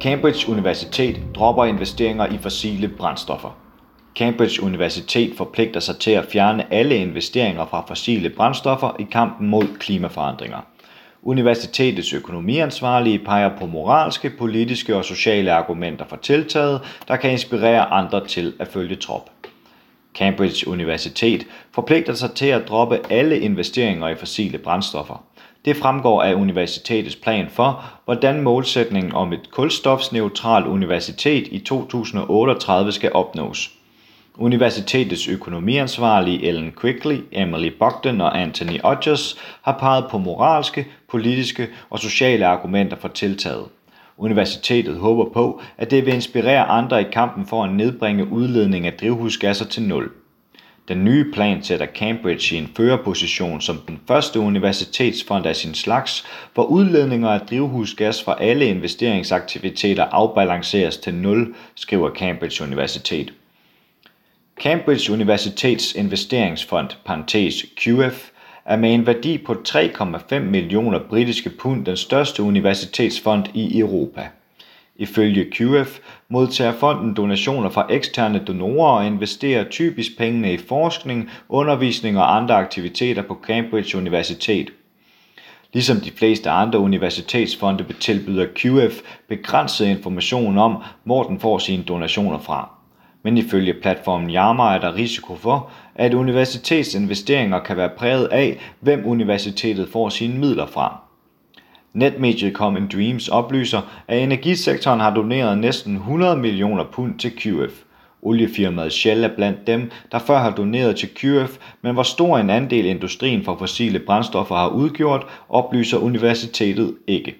Cambridge Universitet dropper investeringer i fossile brændstoffer. Cambridge Universitet forpligter sig til at fjerne alle investeringer fra fossile brændstoffer i kampen mod klimaforandringer. Universitetets økonomiansvarlige peger på moralske, politiske og sociale argumenter for tiltaget, der kan inspirere andre til at følge trop. Cambridge Universitet forpligter sig til at droppe alle investeringer i fossile brændstoffer. Det fremgår af universitetets plan for, hvordan målsætningen om et kulstofsneutralt universitet i 2038 skal opnås. Universitetets økonomiansvarlige Ellen Quigley, Emily Bugden og Anthony Hodges har peget på moralske, politiske og sociale argumenter for tiltaget. Universitetet håber på, at det vil inspirere andre i kampen for at nedbringe udledning af drivhusgasser til nul. Den nye plan sætter Cambridge i en førerposition som den første universitetsfond af sin slags, hvor udledninger af drivhusgas fra alle investeringsaktiviteter afbalanceres til nul, skriver Cambridge Universitet. Cambridge Universitets investeringsfond, QF, er med en værdi på 3,5 millioner britiske pund den største universitetsfond i Europa. Ifølge QF modtager fonden donationer fra eksterne donorer og investerer typisk pengene i forskning, undervisning og andre aktiviteter på Cambridge Universitet. Ligesom de fleste andre universitetsfonde tilbyder QF begrænset information om, hvor den får sine donationer fra. Men ifølge platformen Yama er der risiko for, at universitetsinvesteringer kan være præget af, hvem universitetet får sine midler fra. NetMajer Common Dreams oplyser, at energisektoren har doneret næsten 100 millioner pund til QF. Oliefirmaet Shell er blandt dem, der før har doneret til QF, men hvor stor en andel industrien for fossile brændstoffer har udgjort, oplyser universitetet ikke.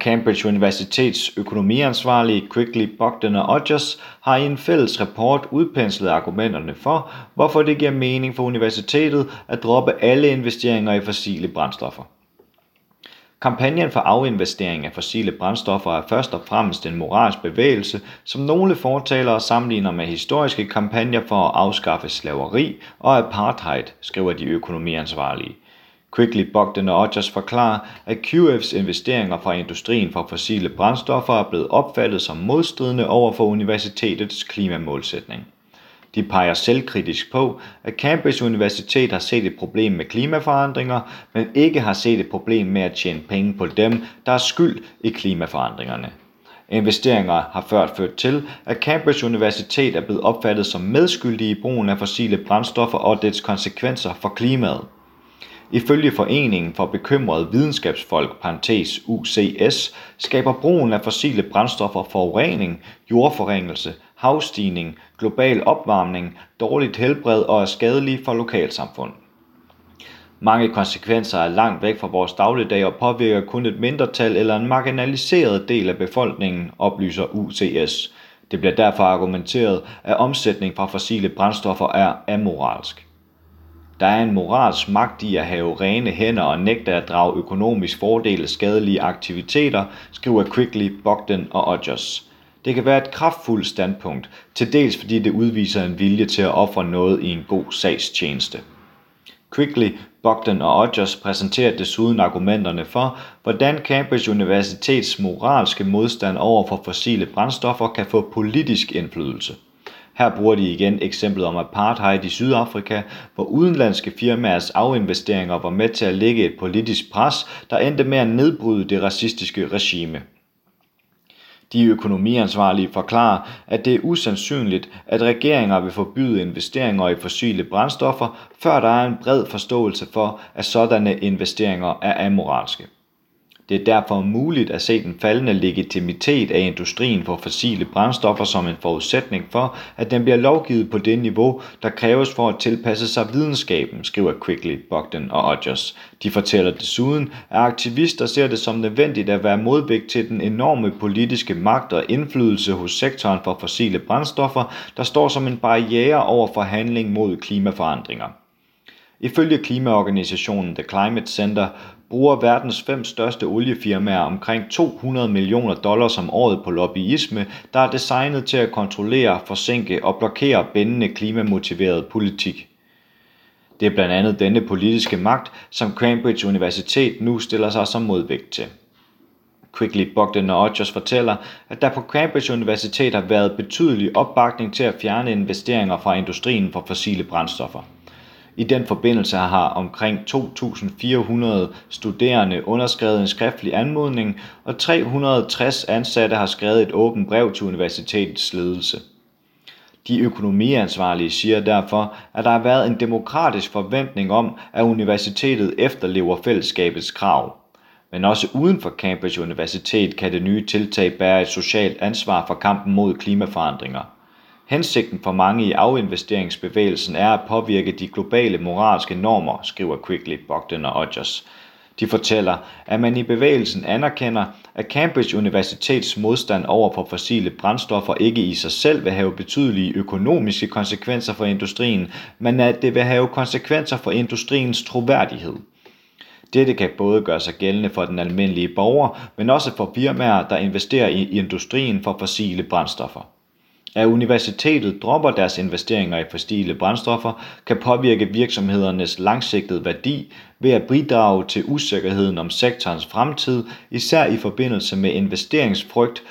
Cambridge Universitets økonomiansvarlige Quigley, Bogdan og Hodges har i en fælles rapport udpenslet argumenterne for, hvorfor det giver mening for universitetet at droppe alle investeringer i fossile brændstoffer. Kampagnen for afinvestering af fossile brændstoffer er først og fremmest en moralsk bevægelse, som nogle fortalere sammenligner med historiske kampagner for at afskaffe slaveri og apartheid, skriver de økonomiansvarlige. Quigley, Bogdan og Hodges forklarer, at QF's investeringer fra industrien for fossile brændstoffer er blevet opfattet som modstridende over for universitetets klimamålsætning. De peger selvkritisk på, at Cambridge Universitet har set et problem med klimaforandringer, men ikke har set et problem med at tjene penge på dem, der er skyld i klimaforandringerne. Investeringer har ført til, at Cambridge Universitet er blevet opfattet som medskyldige i brugen af fossile brændstoffer og dets konsekvenser for klimaet. Ifølge Foreningen for Bekymrede Videnskabsfolk, UCS, skaber brugen af fossile brændstoffer forurening, jordforringelse, havstigning, global opvarmning, dårligt helbred og er skadelige for lokalsamfund. Mange konsekvenser er langt væk fra vores dagligdag og påvirker kun et mindretal eller en marginaliseret del af befolkningen, oplyser UCS. Det bliver derfor argumenteret, at omsætning fra fossile brændstoffer er amoralsk. Der er en moralsk magt i at have rene hænder og nægte at drage økonomisk fordel af skadelige aktiviteter, skriver Quigley, Bogdan og Hodges. Det kan være et kraftfuldt standpunkt, til dels fordi det udviser en vilje til at ofre noget i en god sagstjeneste. Quigley, Bogdan og Hodges præsenterer desuden argumenterne for, hvordan Cambridge Universitets moralske modstand over for fossile brændstoffer kan få politisk indflydelse. Her bruger de igen eksemplet om apartheid i Sydafrika, hvor udenlandske firmaers afinvesteringer var med til at lægge et politisk pres, der endte med at nedbryde det racistiske regime. De økonomiansvarlige forklarer, at det er usandsynligt, at regeringer vil forbyde investeringer i fossile brændstoffer, før der er en bred forståelse for, at sådanne investeringer er amoralske. Det er derfor muligt at se den faldende legitimitet af industrien for fossile brændstoffer som en forudsætning for, at den bliver lovgivet på det niveau, der kræves for at tilpasse sig videnskaben, skriver Quigley, Bogdan og Hodges. De fortæller desuden, at aktivister ser det som nødvendigt at være modvægt til den enorme politiske magt og indflydelse hos sektoren for fossile brændstoffer, der står som en barriere over for handling mod klimaforandringer. Ifølge klimaorganisationen The Climate Center bruger verdens 5 største oliefirmaer omkring $200 million om året på lobbyisme, der er designet til at kontrollere, forsinke og blokere bindende klimamotiveret politik. Det er blandt andet denne politiske magt, som Cambridge Universitet nu stiller sig som modvægt til. Quigley, Bugden og Hodges fortæller, at der på Cambridge Universitet har været betydelig opbakning til at fjerne investeringer fra industrien for fossile brændstoffer. I den forbindelse har omkring 2.400 studerende underskrevet en skriftlig anmodning, og 360 ansatte har skrevet et åbent brev til universitetets ledelse. De økonomiansvarlige siger derfor, at der har været en demokratisk forventning om, at universitetet efterlever fællesskabets krav. Men også uden for Cambridge Universitet kan det nye tiltag bære et socialt ansvar for kampen mod klimaforandringer. Hensigten for mange i afinvesteringsbevægelsen er at påvirke de globale moralske normer, skriver Quigley, Bugden og Hodges. De fortæller, at man i bevægelsen anerkender, at Cambridge Universitets modstand over for fossile brændstoffer ikke i sig selv vil have betydelige økonomiske konsekvenser for industrien, men at det vil have konsekvenser for industriens troværdighed. Dette kan både gøre sig gældende for den almindelige borger, men også for firmaer, der investerer i industrien for fossile brændstoffer. At universitetet dropper deres investeringer i fossile brændstoffer, kan påvirke virksomhedernes langsigtede værdi ved at bidrage til usikkerheden om sektorens fremtid, især i forbindelse med investeringsfrygt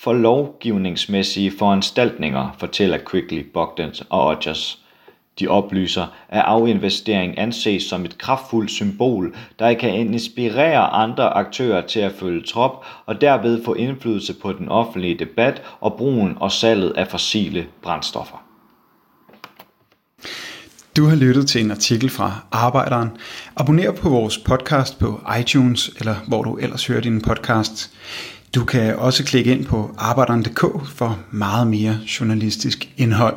for lovgivningsmæssige foranstaltninger, fortæller Quigley, Bugden og Hodges. De oplyser, at afinvestering anses som et kraftfuldt symbol, der kan inspirere andre aktører til at følge trop og derved få indflydelse på den offentlige debat og brugen og salget af fossile brændstoffer. Du har lyttet til en artikel fra Arbejderen. Abonner på vores podcast på iTunes eller hvor du ellers hører dine podcasts. Du kan også klikke ind på arbejderen.dk for meget mere journalistisk indhold.